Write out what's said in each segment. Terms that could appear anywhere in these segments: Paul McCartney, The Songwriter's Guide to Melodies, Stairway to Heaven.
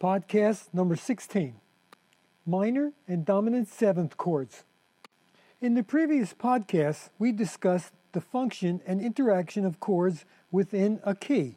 Podcast number 16, Minor and Dominant Seventh Chords. In the previous podcast, we discussed the function and interaction of chords within a key,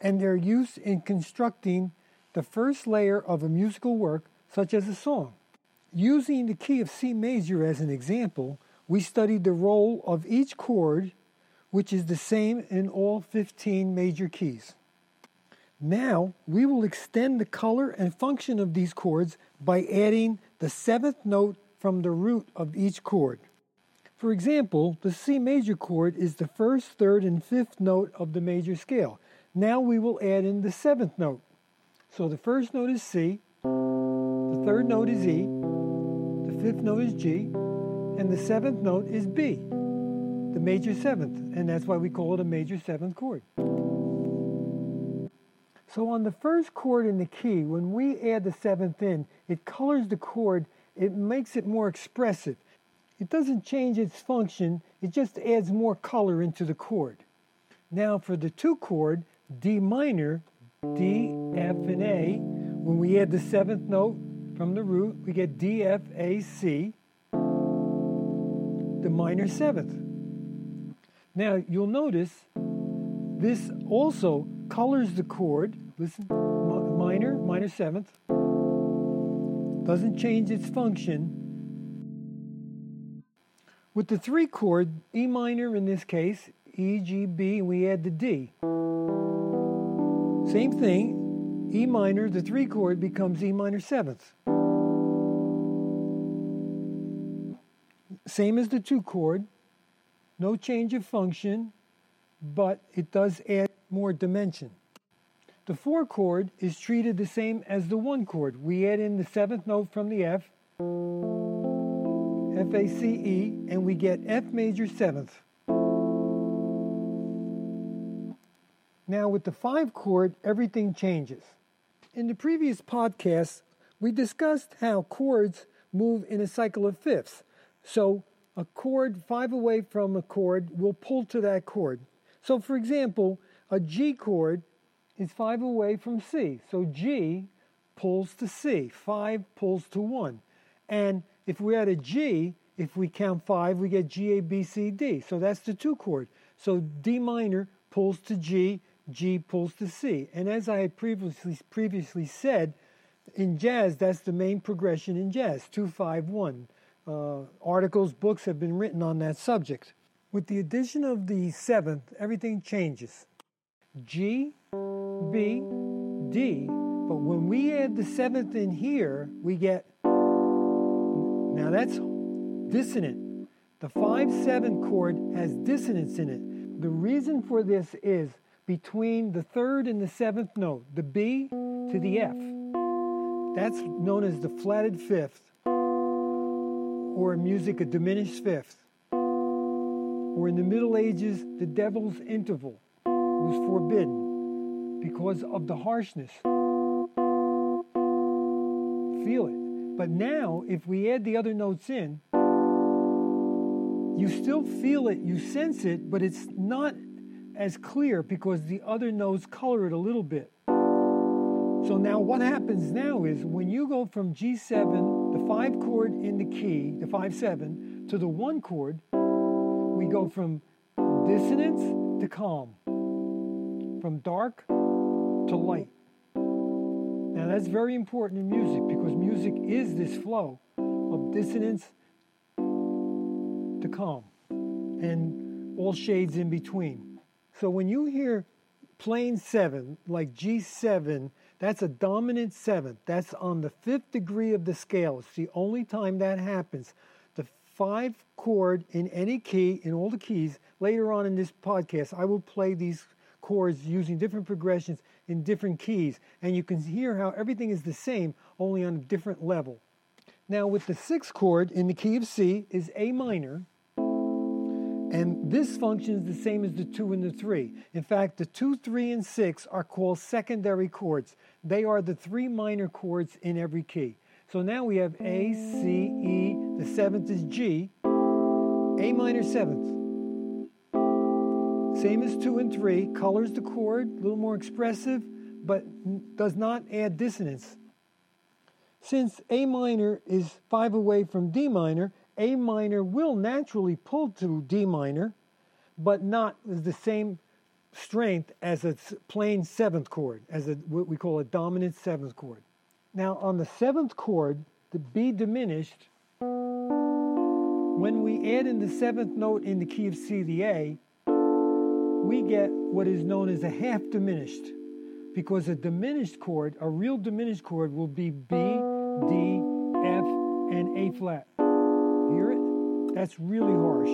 and their use in constructing the first layer of a musical work, such as a song. Using the key of C major as an example, we studied the role of each chord, which is the same in all 15 major keys. Now, we will extend the color and function of these chords by adding the seventh note from the root of each chord. For example, the C major chord is the first, third, and fifth note of the major scale. Now we will add in the seventh note. So the first note is C, the third note is E, the fifth note is G, and the seventh note is B, the major seventh, and that's why we call it a major seventh chord. So on the first chord in the key, when we add the seventh in, it colors the chord, it makes it more expressive. It doesn't change its function, it just adds more color into the chord. Now for the two chord, D minor, D, F, and A, when we add the seventh note from the root, we get D, F, A, C, the minor seventh. Now you'll notice this also colors the chord. Listen, minor seventh. Doesn't change its function. With the three chord, E minor in this case, E, G, B, and we add the D. Same thing, E minor, the three chord becomes E minor seventh. Same as the two chord, no change of function, but it does add more dimension. The four chord is treated the same as the one chord. We add in the seventh note from the F, F, A, C, E, and we get F major seventh. Now with the five chord, everything changes. In the previous podcast, we discussed how chords move in a cycle of fifths. So a chord 5 away from a chord will pull to that chord. So for example, a G chord is 5 away from C. So G pulls to C. 5 pulls to 1. And if we add a G, if we count 5, we get G, A, B, C, D. So that's the 2 chord. So D minor pulls to G, G pulls to C. And as I had previously said, in jazz, that's the main progression in jazz, 2, 5, 1. Articles, books have been written on that subject. With the addition of the seventh, everything changes. G, B, D, but when we add the seventh in here, we get, now that's dissonant. The 5-7 chord has dissonance in it. The reason for this is between the third and the seventh note, the B to the F. That's known as the flatted fifth, or in music, a diminished fifth, or in the Middle Ages, the devil's interval was forbidden because of the harshness. Feel it. But now, if we add the other notes in, you still feel it, you sense it, but it's not as clear because the other notes color it a little bit. So now what happens now is when you go from G7, the 5 chord in the key, the 5-7, to the 1 chord, we go from dissonance to calm. From dark to light. Now that's very important in music because music is this flow of dissonance to calm and all shades in between. So when you hear plain seven, like G7, that's a dominant seventh. That's on the fifth degree of the scale. It's the only time that happens. The 5 chord in any key, in all the keys, later on in this podcast, I will play these chords using different progressions in different keys, and you can hear how everything is the same, only on a different level. Now with the 6th chord in the key of C is A minor, and this function is the same as the 2 and the 3. In fact, the 2, 3, and 6 are called secondary chords. They are the 3 minor chords in every key. So now we have A, C, E, the 7th is G, A minor 7th. Same as 2 and 3, colors the chord, a little more expressive, but does not add dissonance. Since A minor is 5 away from D minor, A minor will naturally pull to D minor, but not the same strength as a plain 7th chord, as what we call a dominant 7th chord. Now on the 7th chord, the B diminished, when we add in the 7th note in the key of C, the A, we get what is known as a half diminished, because a diminished chord, a real diminished chord, will be B, D, F, and A flat. Hear it? That's really harsh.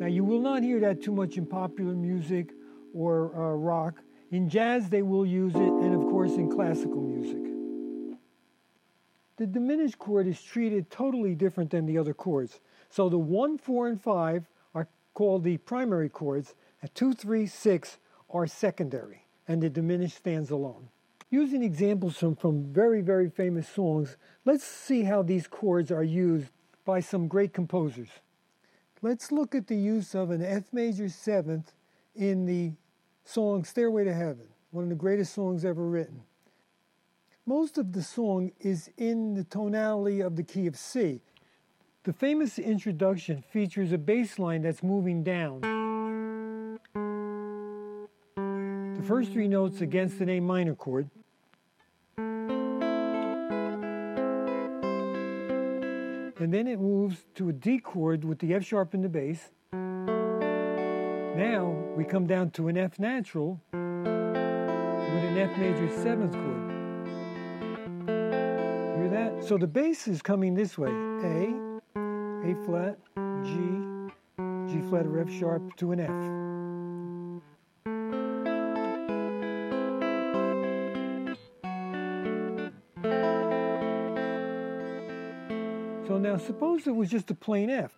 Now, you will not hear that too much in popular music or rock. In jazz, they will use it, and of course, in classical music. The diminished chord is treated totally different than the other chords. So the 1, 4, and 5 are called the primary chords, and 2, 3, 6 are secondary, and the diminished stands alone. Using examples from very, very famous songs, let's see how these chords are used by some great composers. Let's look at the use of an F major 7th in the song Stairway to Heaven, one of the greatest songs ever written. Most of the song is in the tonality of the key of C. The famous introduction features a bass line that's moving down. The first 3 notes against an A minor chord. And then it moves to a D chord with the F sharp in the bass. Now we come down to an F natural with an F major 7th chord. Hear that? So the bass is coming this way. A flat, G flat or F sharp to an F. Now, suppose it was just a plain F.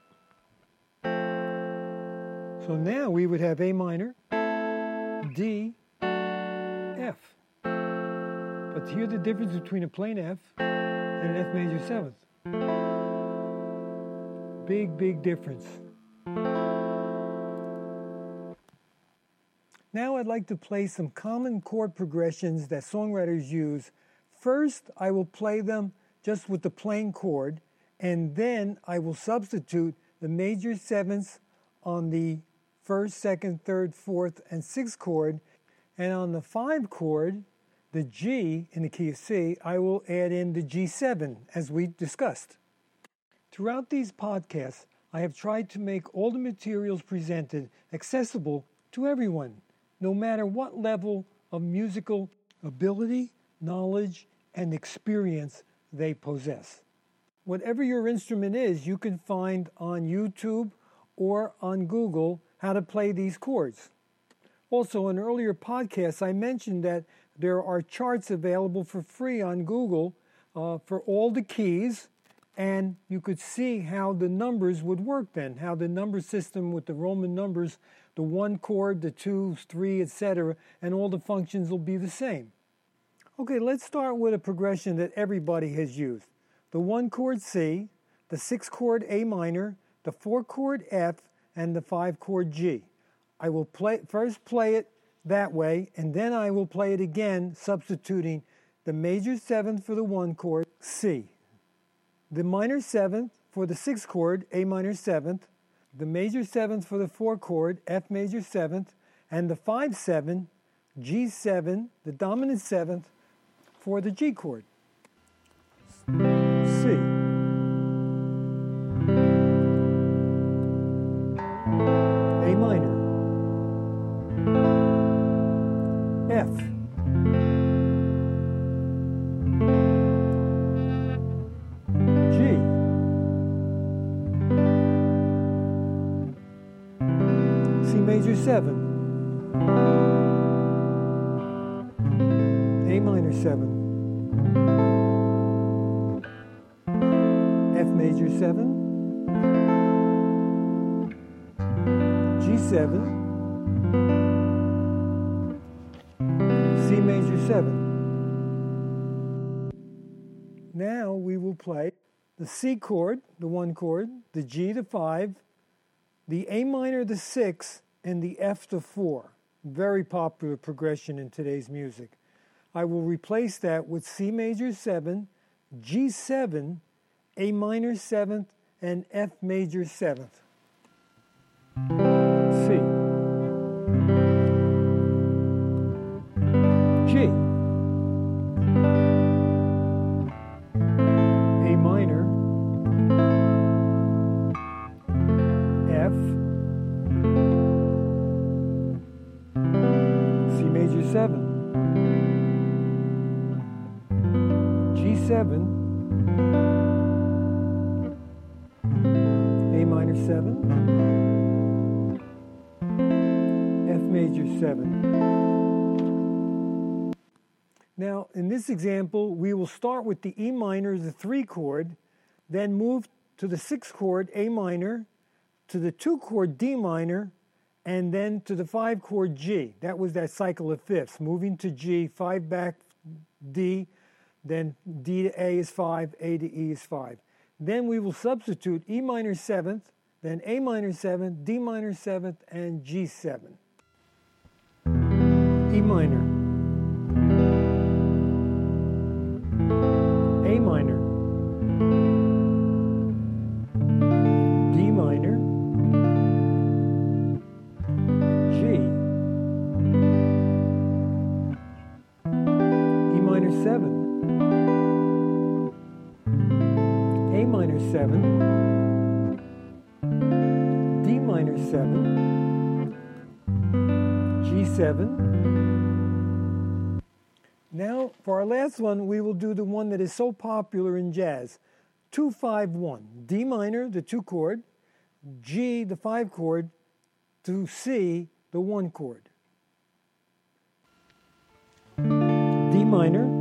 So now we would have A minor, D, F. But hear the difference between a plain F and an F major 7th. Big, big difference. Now I'd like to play some common chord progressions that songwriters use. First, I will play them just with the plain chord, and then I will substitute the major 7ths on the 1st, 2nd, 3rd, 4th, and 6th chord. And on the 5 chord, the G in the key of C, I will add in the G7 as we discussed. Throughout these podcasts, I have tried to make all the materials presented accessible to everyone, no matter what level of musical ability, knowledge, and experience they possess. Whatever your instrument is, you can find on YouTube or on Google how to play these chords. Also, in earlier podcasts, I mentioned that there are charts available for free on Google for all the keys, and you could see how the numbers would work then, how the number system with the Roman numbers, the 1 chord, the 2, 3, etc., and all the functions will be the same. Okay, let's start with a progression that everybody has used. The 1 chord C, the 6 chord A minor, the 4 chord F, and the 5 chord G. I will first play it that way, and then I will play it again, substituting the major 7th for the 1 chord C, the minor 7th for the 6th chord A minor 7th, the major 7th for the 4 chord F major 7th, and the 5/7 G7, the dominant 7th for the G chord. C. A minor. F. G. C major 7. A minor 7. F major 7, G7, C major 7. Now we will play the C chord, the 1 chord, the G, the 5, the A minor, the 6, and the F, the 4. very popular progression in today's music. I will replace that with C major 7, G7, A minor 7th, and F major 7th. C. G. A minor. F. C major 7. G7, A minor 7, F major 7. Now, in this example, we will start with the E minor, the 3 chord, then move to the 6 chord, A minor, to the 2 chord, D minor, and then to the 5 chord, G. That was that cycle of fifths, moving to G, 5 back, D, then D to A is 5, A to E is 5. Then we will substitute E minor 7th, then A minor 7th, D minor 7th, and G7. E minor. A minor. D minor. G. E minor 7th. A minor 7, D minor 7, G7. Now, for our last one, we will do the one that is so popular in jazz, 2-5-1. D minor, the 2 chord, G, the 5 chord, to C, the 1 chord. D minor.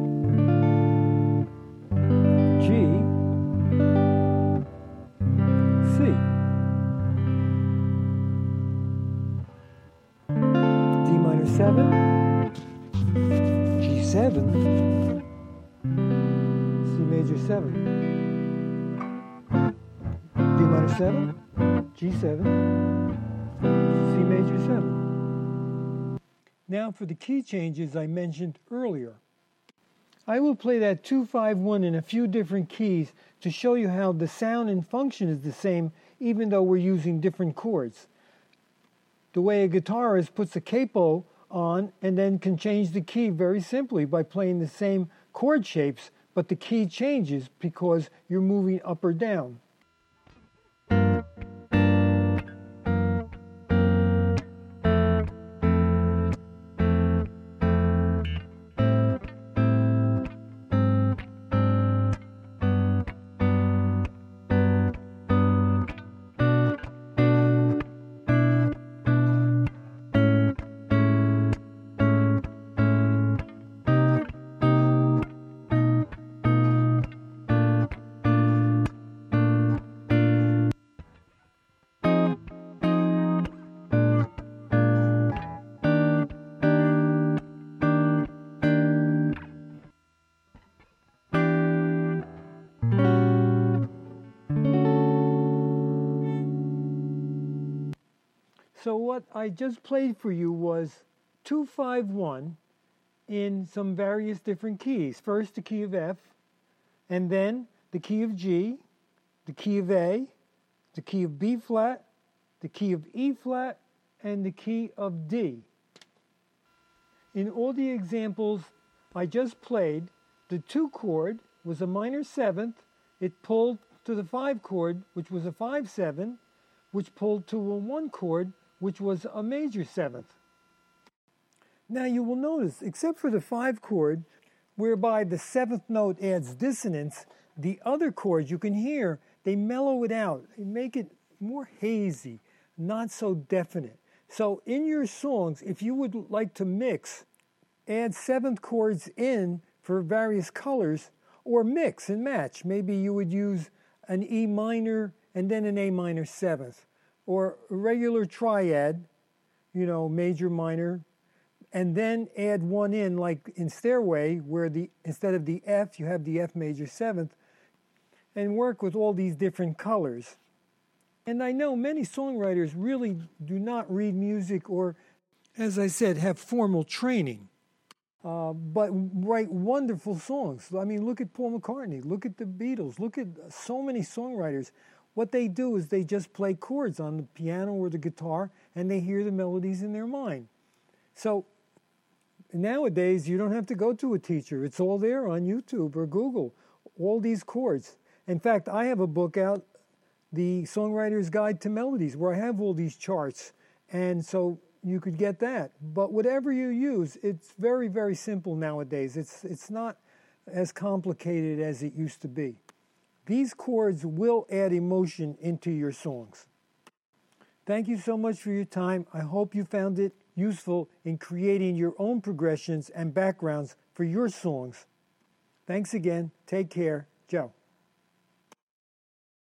G7, G7, C major 7, D minor 7, G7, C major 7. Now for the key changes I mentioned earlier. I will play that 2-5-1 in a few different keys to show you how the sound and function is the same even though we're using different chords. The way a guitarist puts a capo on and then can change the key very simply by playing the same chord shapes, but the key changes because you're moving up or down. So what I just played for you was 2-5-1 in some various different keys. First the key of F, and then the key of G, the key of A, the key of B flat, the key of E flat, and the key of D. In all the examples I just played, the 2 chord was a minor 7th. It pulled to the 5 chord, which was a 5-7, which pulled to a 1 chord, which was a major 7th. Now you will notice, except for the 5 chord, whereby the 7th note adds dissonance, the other chords you can hear, they mellow it out. They make it more hazy, not so definite. So in your songs, if you would like to mix, add 7th chords in for various colors, or mix and match. Maybe you would use an E minor and then an A minor 7th. Or a regular triad, you know, major, minor, and then add one in, like in Stairway, where instead of the F, you have the F major 7th, and work with all these different colors. And I know many songwriters really do not read music or as I said, have formal training, but write wonderful songs. I mean, look at Paul McCartney, look at the Beatles, look at so many songwriters. What they do is they just play chords on the piano or the guitar, and they hear the melodies in their mind. So nowadays, you don't have to go to a teacher. It's all there on YouTube or Google, all these chords. In fact, I have a book out, The Songwriter's Guide to Melodies, where I have all these charts, and so you could get that. But whatever you use, it's very, very simple nowadays. It's not as complicated as it used to be. These chords will add emotion into your songs. Thank you so much for your time. I hope you found it useful in creating your own progressions and backgrounds for your songs. Thanks again. Take care. Ciao.